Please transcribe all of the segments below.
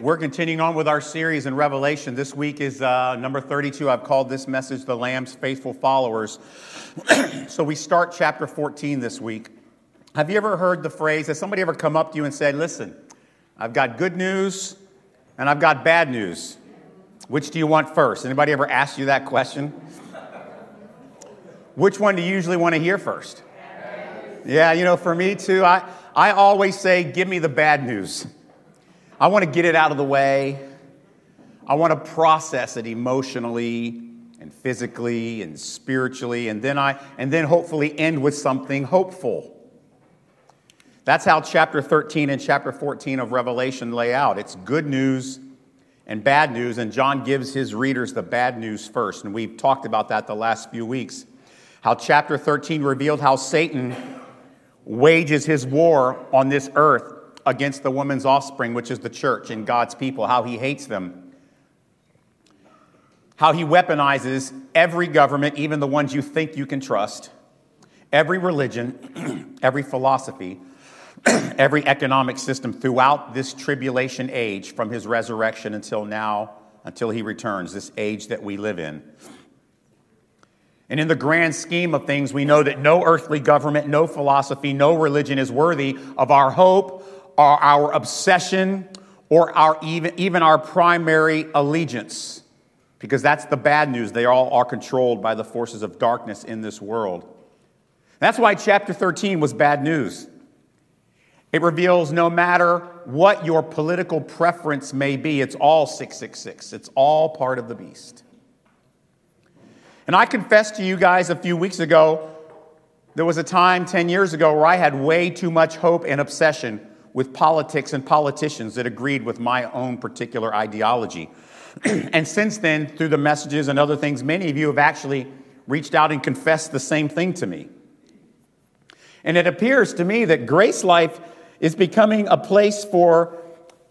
We're continuing on with our series in Revelation. This week is number 32. I've called this message, The Lamb's Faithful Followers. So we start chapter 14 this week. Have you ever heard the phrase, has somebody ever come up to you and said, listen, I've got good news and I've got bad news. Which do you want first? Anybody ever asked you that question? Which one do you usually want to hear first? Yeah, you know, for me too, I always say, give me the bad news. I want to get it out of the way. I want to process it emotionally and physically and spiritually, and then hopefully end with something hopeful. That's how chapter 13 and chapter 14 of Revelation lay out. It's good news and bad news, and John gives his readers the bad news first, and we've talked about that the last few weeks. How chapter 13 revealed how Satan wages his war on this earth against the woman's offspring, which is the church and God's people, how he hates them, how he weaponizes every government, even the ones you think you can trust, every religion, every philosophy, every economic system throughout this tribulation age from his resurrection until now, until he returns, this age that we live in. And in the grand scheme of things, we know that no earthly government, no philosophy, no religion is worthy of our hope, or our obsession, or our even our primary allegiance, because that's the bad news. They all are controlled by the forces of darkness in this world. That's why chapter 13 was bad news. It reveals no matter what your political preference may be, it's all 666. It's all part of the beast. And I confessed to you guys a few weeks ago, there was a time 10 years ago where I had way too much hope and obsession with politics and politicians that agreed with my own particular ideology. And since then, through the messages and other things, many of you have actually reached out and confessed the same thing to me. And it appears to me that Grace Life is becoming a place for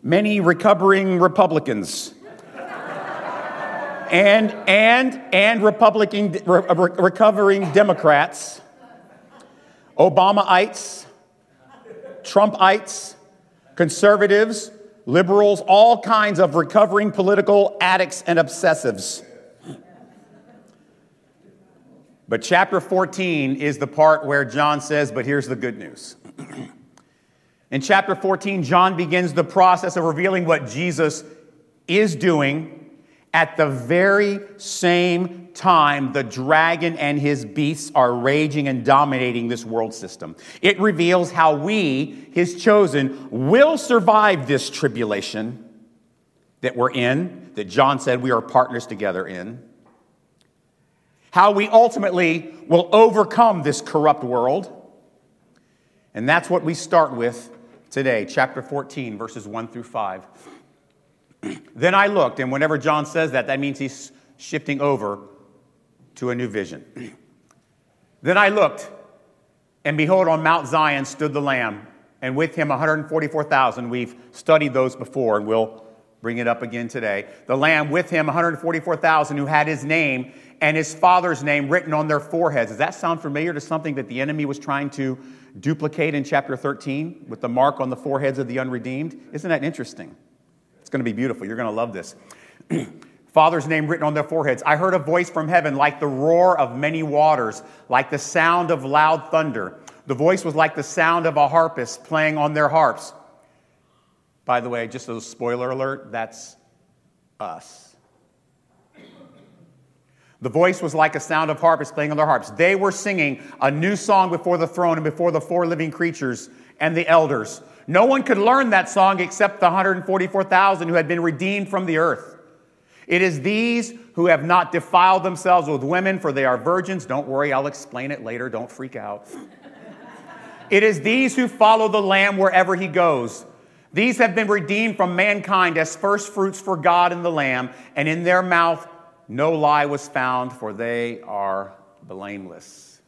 many recovering Republicans and recovering Democrats, Obamaites, Trumpites, conservatives, liberals, all kinds of recovering political addicts and obsessives. But chapter 14 is the part where John says, but here's the good news. In chapter 14, John begins the process of revealing what Jesus is doing at the very same time the dragon and his beasts are raging and dominating this world system. It reveals how we, his chosen, will survive this tribulation that we're in, that John said we are partners together in. How we ultimately will overcome this corrupt world. And that's what we start with today, chapter 14, verses 1 through 5. Then I looked, and whenever John says that, that means he's shifting over to a new vision. Then I looked, and behold, on Mount Zion stood the Lamb, and with him 144,000. We've studied those before, and we'll bring it up again today. The Lamb with him 144,000 who had his name and his Father's name written on their foreheads. Does that sound familiar to something that the enemy was trying to duplicate in chapter 13 with the mark on the foreheads of the unredeemed? Isn't that interesting? Going to be beautiful. You're going to love this. Father's name written on their foreheads. I heard a voice from heaven like the roar of many waters, like the sound of loud thunder. The voice was like the sound of a harpist playing on their harps. By the way, just a spoiler alert, that's us. The voice was like a sound of harpists playing on their harps. They were singing a new song before the throne and before the four living creatures and the elders. No one could learn that song except the 144,000 who had been redeemed from the earth. It is these who have not defiled themselves with women, for they are virgins. Don't worry, I'll explain it later. Don't freak out. It is these who follow the Lamb wherever he goes. These have been redeemed from mankind as first fruits for God and the Lamb, and in their mouth no lie was found, for they are blameless.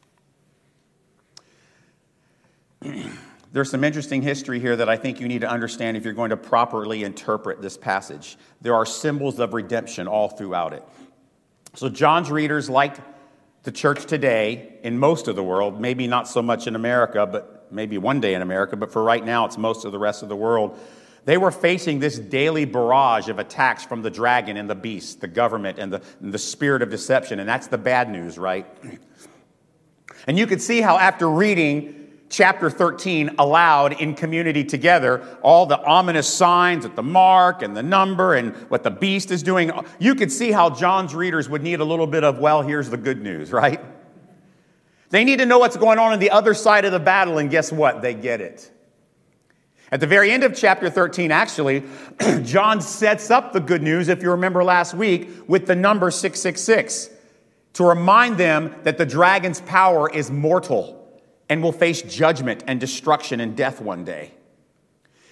There's some interesting history here that I think you need to understand if you're going to properly interpret this passage. There are symbols of redemption all throughout it. So John's readers, like the church today in most of the world, maybe not so much in America, but maybe one day in America, but for right now it's most of the rest of the world. They were facing this daily barrage of attacks from the dragon and the beast, the government and the spirit of deception. And that's the bad news, right? And you could see how after reading chapter 13 aloud in community together, all the ominous signs at the mark and the number and what the beast is doing, you could see how John's readers would need a little bit of, well, here's the good news, right? They need to know what's going on the other side of the battle, and guess what? They get it. At the very end of chapter 13, actually, John sets up the good news, if you remember last week, with the number 666 to remind them that the dragon's power is mortal and will face judgment and destruction and death one day.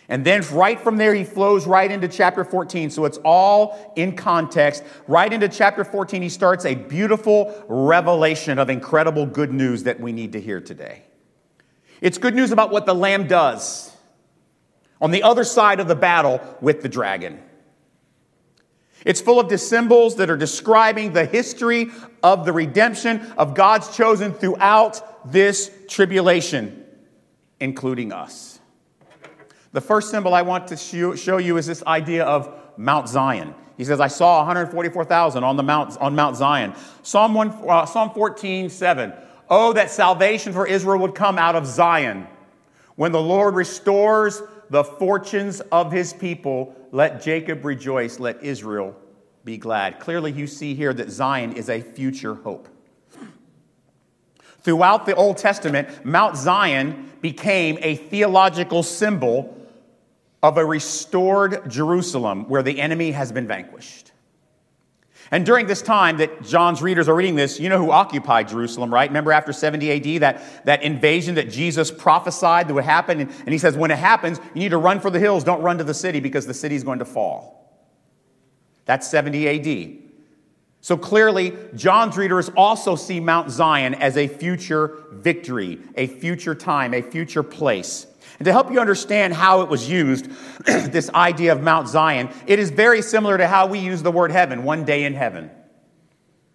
And then right from there, he flows right into chapter 14. So it's all in context. Right into chapter 14, he starts a beautiful revelation of incredible good news that we need to hear today. It's good news about what the Lamb does on the other side of the battle with the dragon. It's full of symbols that are describing the history of the redemption of God's chosen throughout this tribulation, including us. The first symbol I want to show you is this idea of Mount Zion. He says, I saw 144,000 on Mount Zion. Psalm 14, 7. Oh, that salvation for Israel would come out of Zion. When the Lord restores the fortunes of his people, let Jacob rejoice, let Israel be glad. Clearly you see here that Zion is a future hope. Throughout the Old Testament, Mount Zion became a theological symbol of a restored Jerusalem where the enemy has been vanquished. And during this time that John's readers are reading this, you know who occupied Jerusalem, right? Remember after 70 AD, that invasion that Jesus prophesied that would happen? And he says, when it happens, you need to run for the hills. Don't run to the city because the city's going to fall. That's 70 AD. So clearly, John's readers also see Mount Zion as a future victory, a future time, a future place. And to help you understand how it was used, this idea of Mount Zion, it is very similar to how we use the word heaven, one day in heaven.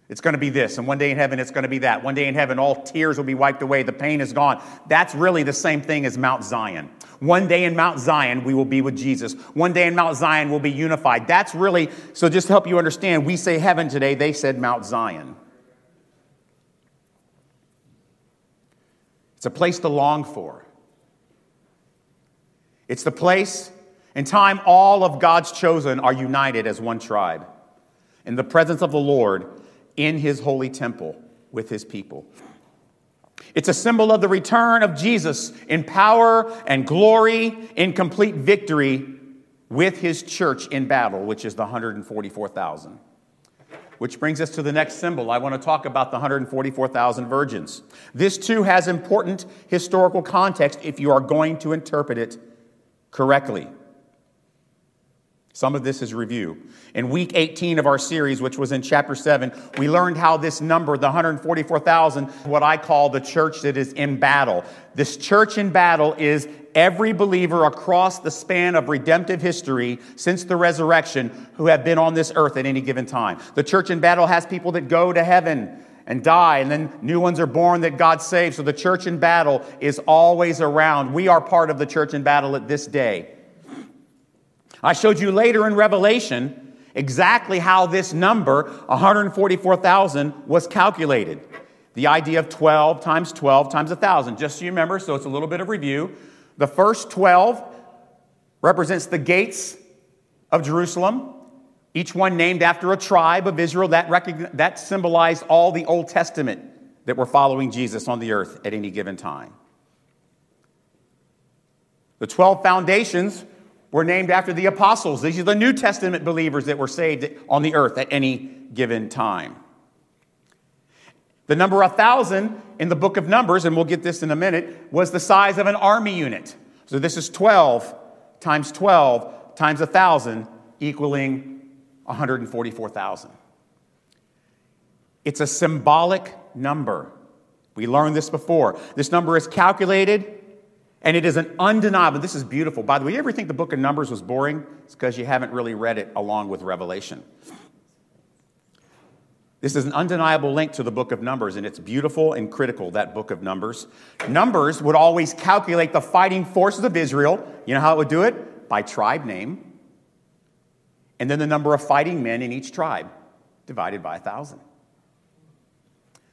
It's going to be this, and one day in heaven, it's going to be that. One day in heaven, all tears will be wiped away. The pain is gone. That's really the same thing as Mount Zion. One day in Mount Zion, we will be with Jesus. One day in Mount Zion, we'll be unified. That's really, so just to help you understand, we say heaven today, they said Mount Zion. It's a place to long for. It's the place and time all of God's chosen are united as one tribe in the presence of the Lord in his holy temple with his people. It's a symbol of the return of Jesus in power and glory, in complete victory with his church in battle, which is the 144,000. Which brings us to the next symbol. I want to talk about the 144,000 virgins. This too has important historical context if you are going to interpret it correctly. Some of this is review. In week 18 of our series, which was in chapter 7, we learned how this number, the 144,000, what I call the church that is in battle. This church in battle is every believer across the span of redemptive history since the resurrection who have been on this earth at any given time. The church in battle has people that go to heaven and die, and then new ones are born that God saves. So the church in battle is always around. We are part of the church in battle at this day. I showed you later in Revelation exactly how this number, 144,000, was calculated. The idea of 12 times 12 times 1,000. Just so you remember, so it's a little bit of review. The first 12 represents the gates of Jerusalem. Each one named after a tribe of Israel that symbolized all the Old Testament that were following Jesus on the earth at any given time. The 12 foundations were named after the apostles. These are the New Testament believers that were saved on the earth at any given time. The number 1,000 in the book of Numbers, and we'll get this in a minute, was the size of an army unit. So this is 12 times 12 times 1,000 equaling 144,000. It's a symbolic number. We learned this before. This number is calculated, and it is an undeniable. This is beautiful. By the way, you ever think the book of Numbers was boring? It's because you haven't really read it along with Revelation. This is an undeniable link to the book of Numbers, and it's beautiful and critical, that book of Numbers. Numbers would always calculate the fighting forces of Israel. You know how it would do it? by tribe name, and then the number of fighting men in each tribe divided by 1,000.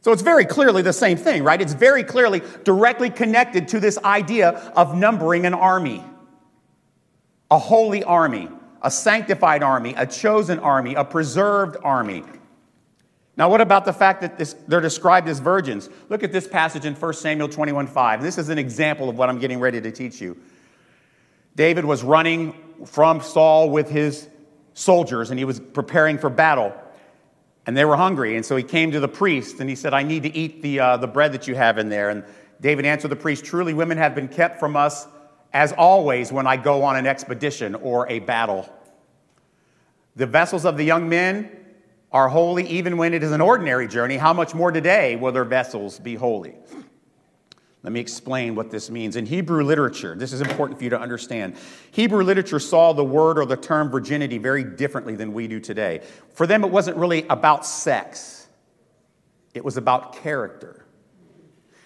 So it's very clearly the same thing, right? It's very clearly directly connected to this idea of numbering an army, a holy army, a sanctified army, a chosen army, a preserved army. Now, what about the fact that they're described as virgins? Look at this passage in 1 Samuel 21:5. This is an example of what I'm getting ready to teach you. David was running from Saul with his soldiers, and he was preparing for battle. And they were hungry, and so he came to the priest, and he said, I need to eat the bread that you have in there. And David answered the priest, truly women have been kept from us as always when I go on an expedition or a battle. The vessels of the young men are holy even when it is an ordinary journey. How much more today will their vessels be holy? Let me explain what this means. In Hebrew literature, this is important for you to understand. Hebrew literature saw the word or the term virginity very differently than we do today. For them, it wasn't really about sex. It was about character.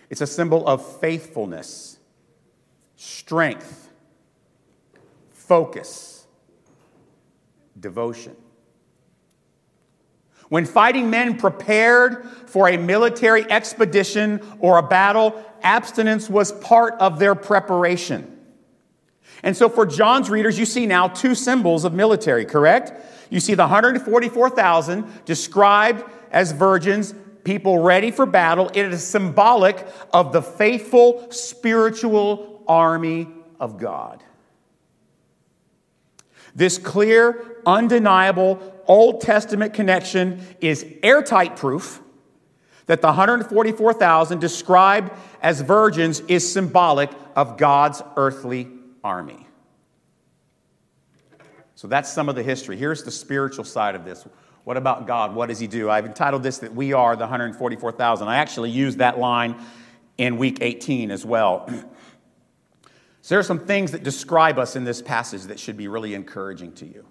It's a symbol of faithfulness, strength, focus, devotion. When fighting men prepared for a military expedition or a battle, abstinence was part of their preparation. And so for John's readers, you see now two symbols of military, correct? You see the 144,000 described as virgins, people ready for battle. It is symbolic of the faithful spiritual army of God. This clear, undeniable Old Testament connection is airtight proof that the 144,000 described as virgins is symbolic of God's earthly army. So that's some of the history. Here's the spiritual side of this. What about God? What does he do? I've entitled this that we are the 144,000. I actually used that line in week 18 as well. So there are some things that describe us in this passage that should be really encouraging to you.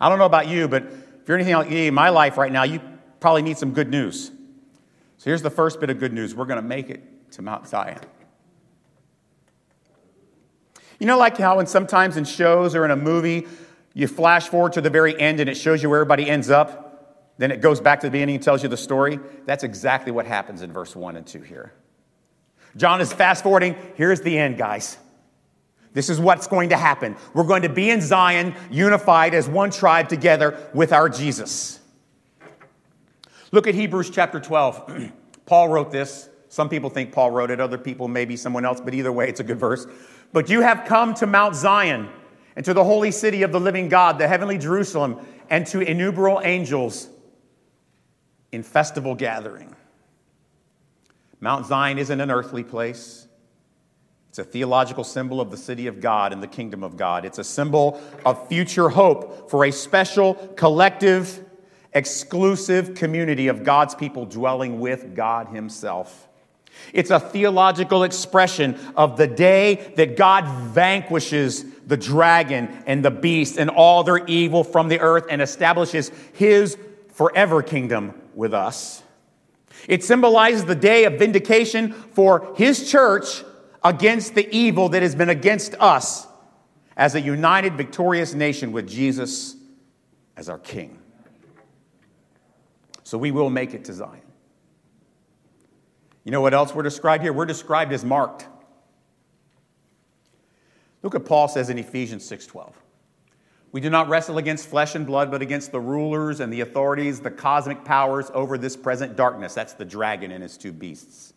I don't know about you, but if you're anything like me in my life right now, you probably need some good news. So here's the first bit of good news. We're going to make it to Mount Zion. You know, like how when sometimes in shows or in a movie, you flash forward to the very end and it shows you where everybody ends up. Then it goes back to the beginning and tells you the story. That's exactly what happens in verse 1 and 2 here. John is fast forwarding. Here's the end, guys. This is what's going to happen. We're going to be in Zion, unified as one tribe together with our Jesus. Look at Hebrews chapter 12. Paul wrote this. Some people think Paul wrote it. Other people, maybe someone else. But either way, it's a good verse. But you have come to Mount Zion and to the holy city of the living God, the heavenly Jerusalem, and to innumerable angels in festival gathering. Mount Zion isn't an earthly place. It's a theological symbol of the city of God and the kingdom of God. It's a symbol of future hope for a special, collective, exclusive community of God's people dwelling with God himself. It's a theological expression of the day that God vanquishes the dragon and the beast and all their evil from the earth and establishes his forever kingdom with us. It symbolizes the day of vindication for his church against the evil that has been against us as a united, victorious nation with Jesus as our King. So we will make it to Zion. You know what else we're described here? We're described as marked. Look what Paul says in Ephesians 6:12. We do not wrestle against flesh and blood, but against the rulers and the authorities, the cosmic powers over this present darkness. That's the dragon and his two beasts.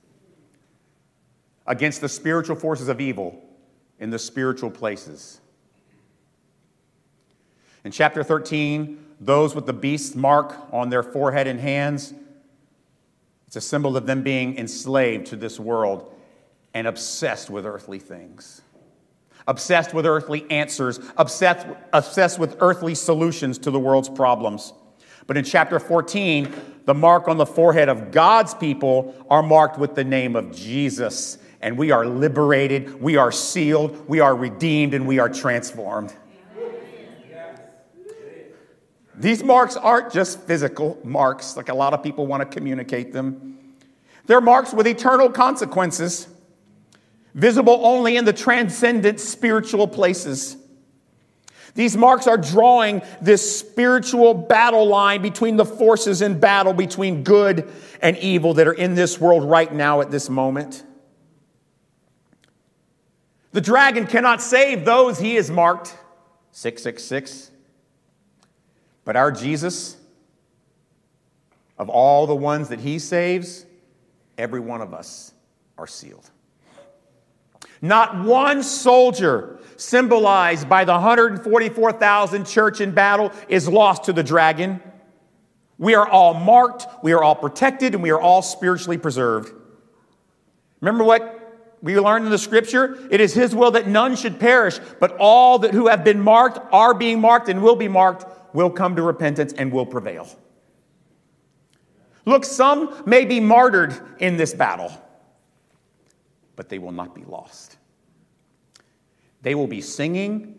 Against the spiritual forces of evil in the spiritual places. In chapter 13, those with the beast's mark on their forehead and hands, it's a symbol of them being enslaved to this world and obsessed with earthly things. Obsessed with earthly answers. Obsessed with earthly solutions to the world's problems. But in chapter 14, the mark on the forehead of God's people are marked with the name of Jesus. And we are liberated, we are sealed, we are redeemed, and we are transformed. Yes. These marks aren't just physical marks, like a lot of people want to communicate them. They're marks with eternal consequences. visible only in the transcendent spiritual places. These marks are drawing this spiritual battle line between the forces in battle between good and evil that are in this world right now at this moment. The dragon cannot save those he is marked, 666. But our Jesus, of all the ones that he saves, every one of us are sealed. Not one soldier symbolized by the 144,000 church in battle is lost to the dragon. We are all marked, we are all protected, and we are all spiritually preserved. Remember what we learned in the scripture? It is his will that none should perish, but all that who have been marked are being marked and will be marked will come to repentance and will prevail. Look, some may be martyred in this battle, but they will not be lost. They will be singing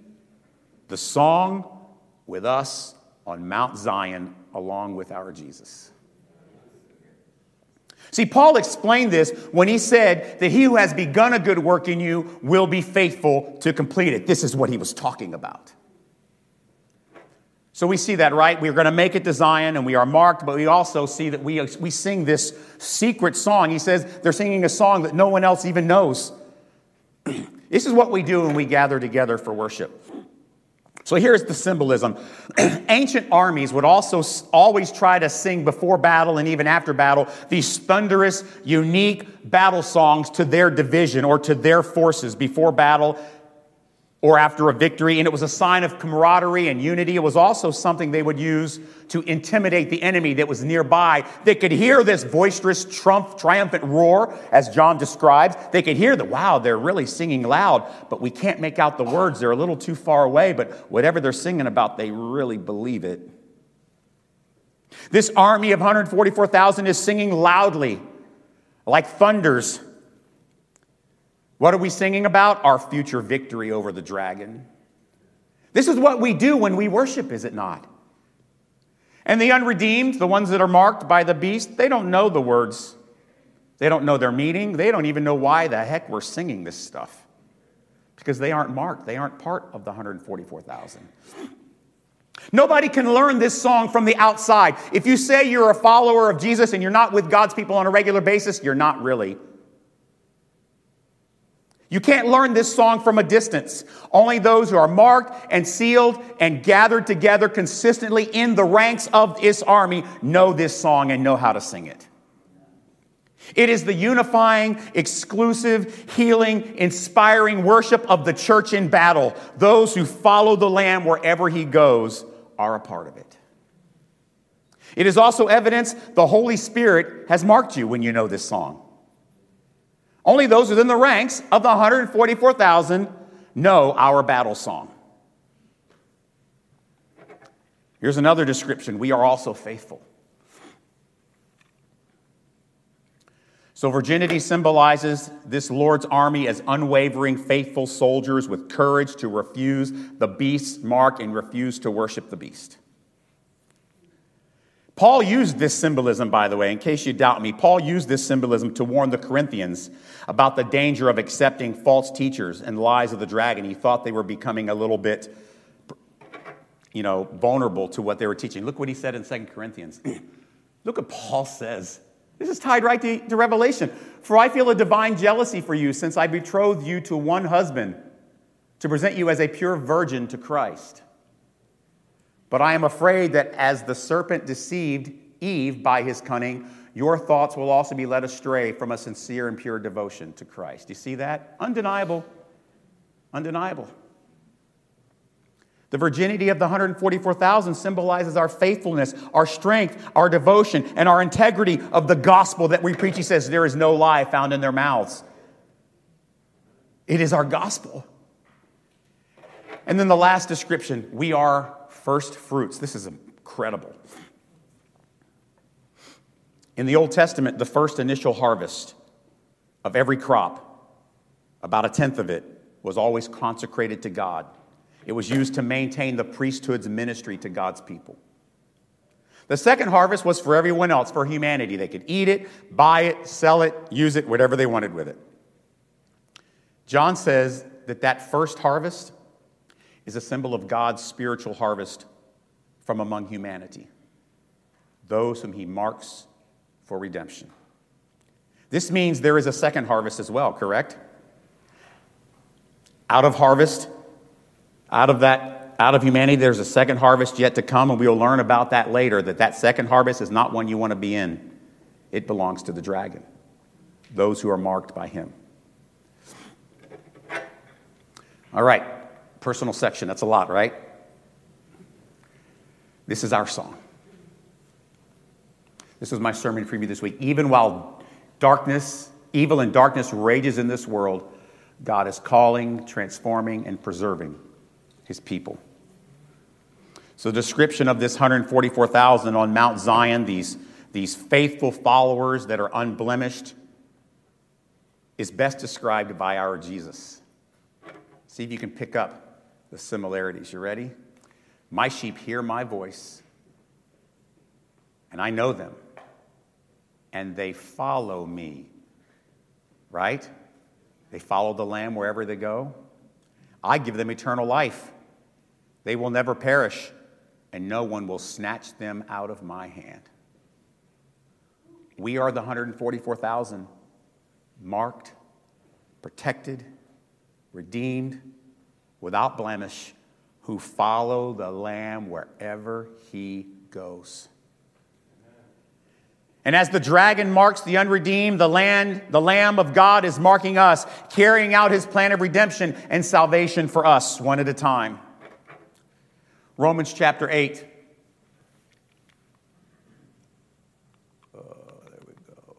the song with us on Mount Zion along with our Jesus. See, Paul explained this when he said that he who has begun a good work in you will be faithful to complete it. This is what he was talking about. So we see that, right? We're going to make it to Zion and we are marked, but we also see that we sing this secret song. He says they're singing a song that no one else even knows. This is what we do when we gather together for worship. So here's the symbolism. Ancient armies would also always try to sing before battle and even after battle these thunderous, unique battle songs to their division or to their forces before battle or after a victory, and it was a sign of camaraderie and unity. It was also something they would use to intimidate the enemy that was nearby. They could hear this boisterous, triumphant roar, as John describes. They could hear wow, they're really singing loud, but we can't make out the words. They're a little too far away, but whatever they're singing about, they really believe it. This army of 144,000 is singing loudly, like thunders. What are we singing about? Our future victory over the dragon. This is what we do when we worship, is it not? And the unredeemed, the ones that are marked by the beast, they don't know the words. They don't know their meaning. They don't even know why the heck we're singing this stuff. Because they aren't marked. They aren't part of the 144,000. Nobody can learn this song from the outside. If you say you're a follower of Jesus and you're not with God's people on a regular basis, you're not really. You can't learn this song from a distance. Only those who are marked and sealed and gathered together consistently in the ranks of this army know this song and know how to sing it. It is the unifying, exclusive, healing, inspiring worship of the church in battle. Those who follow the Lamb wherever he goes are a part of it. It is also evidence the Holy Spirit has marked you when you know this song. Only those within the ranks of the 144,000 know our battle song. Here's another description. We are also faithful. So virginity symbolizes this Lord's army as unwavering, faithful soldiers with courage to refuse the beast's mark and refuse to worship the beast. Paul used this symbolism, by the way, in case you doubt me. Paul used this symbolism to warn the Corinthians about the danger of accepting false teachers and lies of the dragon. He thought they were becoming a little bit, vulnerable to what they were teaching. Look what he said in 2 Corinthians. Look what Paul says. This is tied right to Revelation. For I feel a divine jealousy for you, since I betrothed you to one husband, to present you as a pure virgin to Christ. But I am afraid that as the serpent deceived Eve by his cunning, your thoughts will also be led astray from a sincere and pure devotion to Christ. You see that? Undeniable. Undeniable. The virginity of the 144,000 symbolizes our faithfulness, our strength, our devotion, and our integrity of the gospel that we preach. He says there is no lie found in their mouths. It is our gospel. And then the last description, we are first fruits. This is incredible. In the Old Testament, the first initial harvest of every crop, about 1/10 of it, was always consecrated to God. It was used to maintain the priesthood's ministry to God's people. The second harvest was for everyone else, for humanity. They could eat it, buy it, sell it, use it, whatever they wanted with it. John says that that first harvest is a symbol of God's spiritual harvest from among humanity, those whom he marks for redemption. This means there is a second harvest as well, correct? Out of humanity, there's a second harvest yet to come, and we'll learn about that later, that second harvest is not one you want to be in. It belongs to the dragon, those who are marked by him. All right, personal section. That's a lot, right? This is our song. This was my sermon preview this week. Even while evil and darkness rages in this world, God is calling, transforming, and preserving his people. So the description of this 144,000 on Mount Zion, these faithful followers that are unblemished, is best described by our Jesus. See if you can pick up the similarities. You ready? My sheep hear my voice, and I know them, and they follow me. Right? They follow the Lamb wherever they go. I give them eternal life. They will never perish, and no one will snatch them out of my hand. We are the 144,000 marked, protected, redeemed, without blemish, who follow the Lamb wherever he goes. And as the dragon marks the unredeemed, the Lamb of God is marking us, carrying out his plan of redemption and salvation for us one at a time. Romans chapter 8. Oh, there we go.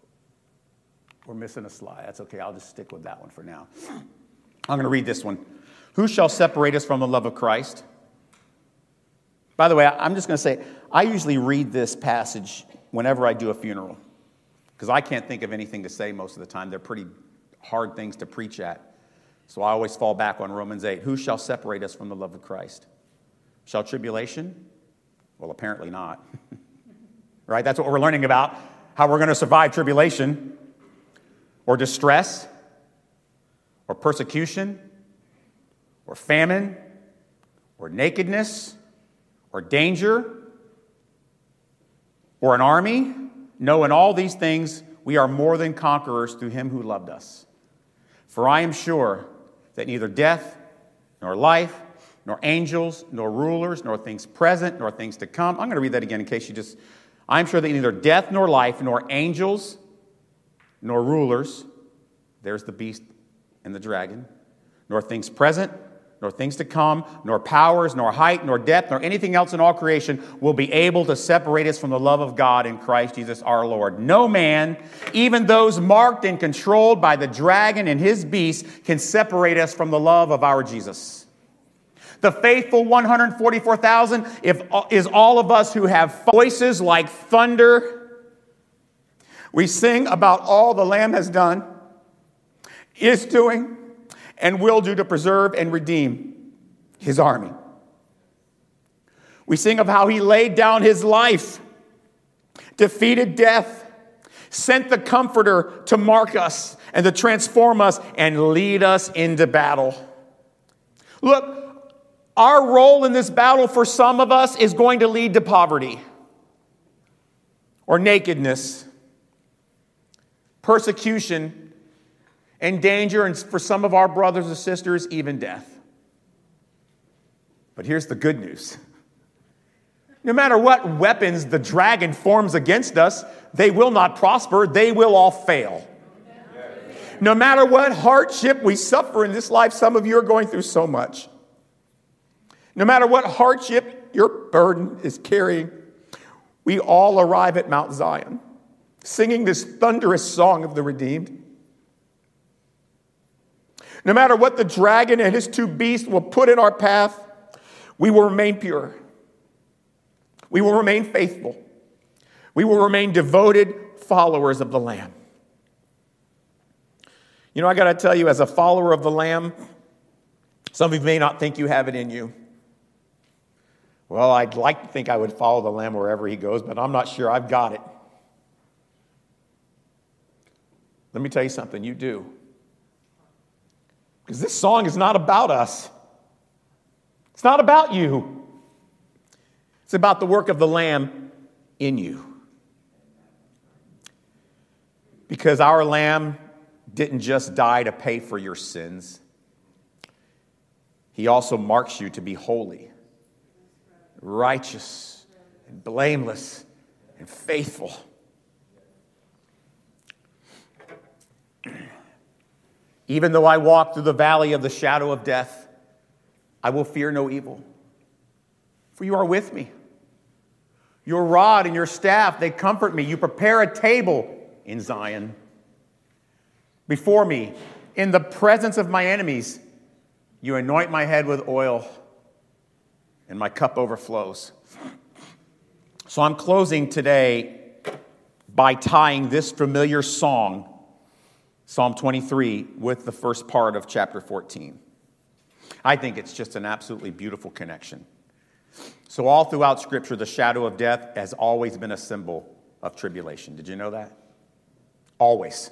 We're missing a slide. That's okay. I'll just stick with that one for now. I'm going to read this one. Who shall separate us from the love of Christ? By the way, I'm just going to say, I usually read this passage whenever I do a funeral, because I can't think of anything to say most of the time. They're pretty hard things to preach at. So I always fall back on Romans 8. Who shall separate us from the love of Christ? Shall tribulation? Well, apparently not. Right? That's what we're learning about, how we're going to survive tribulation, or distress, or persecution, or famine, or nakedness, or danger, or an army? No, in all these things, we are more than conquerors through him who loved us. For I am sure that neither death, nor life, nor angels, nor rulers, nor things present, nor things to come. I'm going to read that again in case you just... I'm sure that neither death, nor life, nor angels, nor rulers, there's the beast and the dragon, nor things present, nor things to come, nor powers, nor height, nor depth, nor anything else in all creation will be able to separate us from the love of God in Christ Jesus our Lord. No man, even those marked and controlled by the dragon and his beast, can separate us from the love of our Jesus. The faithful 144,000 is all of us who have voices like thunder. We sing about all the Lamb has done, is doing, and will do to preserve and redeem his army. We sing of how he laid down his life, defeated death, sent the Comforter to mark us and to transform us and lead us into battle. Look, our role in this battle for some of us is going to lead to poverty or nakedness, persecution, and danger, and for some of our brothers and sisters, even death. But here's the good news. No matter what weapons the dragon forms against us, they will not prosper. They will all fail. No matter what hardship we suffer in this life, some of you are going through so much. No matter what hardship your burden is carrying, we all arrive at Mount Zion, singing this thunderous song of the redeemed. No matter what the dragon and his two beasts will put in our path, we will remain pure. We will remain faithful. We will remain devoted followers of the Lamb. You know, I got to tell you, as a follower of the Lamb, some of you may not think you have it in you. Well, I'd like to think I would follow the Lamb wherever he goes, but I'm not sure I've got it. Let me tell you something, you do. Because this song is not about us. It's not about you. It's about the work of the Lamb in you. Because our Lamb didn't just die to pay for your sins. He also marks you to be holy, righteous, and blameless, and faithful. Even though I walk through the valley of the shadow of death, I will fear no evil, for you are with me. Your rod and your staff, they comfort me. You prepare a table in Zion before me, in the presence of my enemies. You anoint my head with oil, and my cup overflows. So I'm closing today by tying this familiar song, Psalm 23, with the first part of chapter 14. I think it's just an absolutely beautiful connection. So all throughout Scripture, the shadow of death has always been a symbol of tribulation. Did you know that? Always.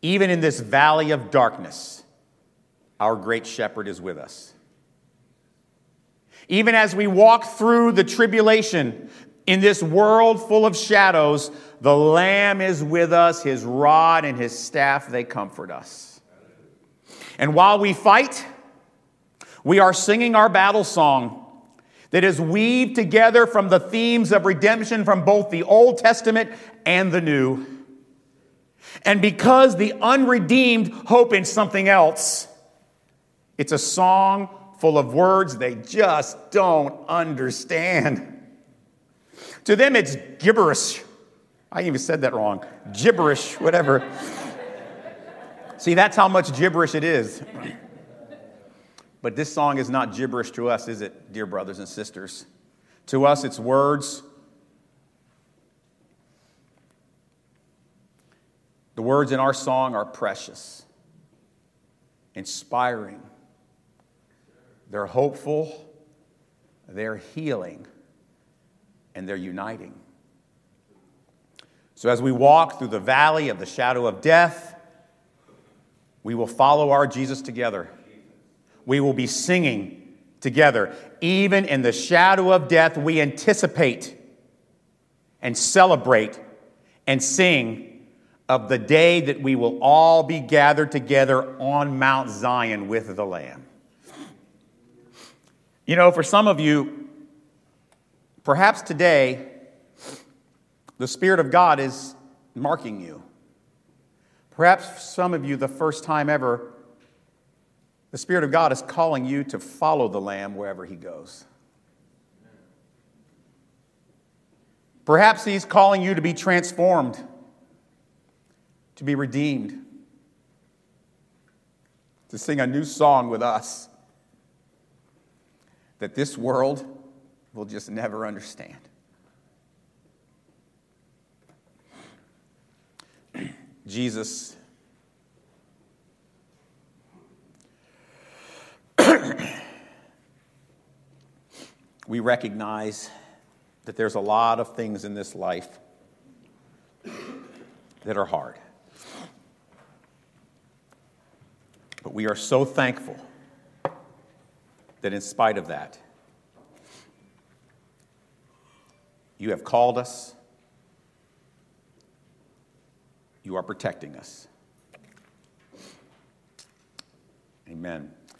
Even in this valley of darkness, our great shepherd is with us. Even as we walk through the tribulation in this world full of shadows, the Lamb is with us. His rod and his staff, they comfort us. And while we fight, we are singing our battle song that is weaved together from the themes of redemption from both the Old Testament and the New. And because the unredeemed hope in something else, it's a song full of words they just don't understand. To them, it's gibberish. I even said that wrong. Gibberish, whatever. See, that's how much gibberish it is. But this song is not gibberish to us, is it, dear brothers and sisters? To us, it's words. The words in our song are precious, inspiring. They're hopeful, they're healing, and they're uniting. So as we walk through the valley of the shadow of death, we will follow our Jesus together. We will be singing together. Even in the shadow of death, we anticipate and celebrate and sing of the day that we will all be gathered together on Mount Zion with the Lamb. You know, for some of you, perhaps today, the Spirit of God is marking you. Perhaps for some of you, the first time ever, the Spirit of God is calling you to follow the Lamb wherever he goes. Perhaps he's calling you to be transformed, to be redeemed, to sing a new song with us that this world will just never understand. Jesus, we recognize that there's a lot of things in this life that are hard. But we are so thankful that in spite of that, you have called us, you are protecting us. Amen.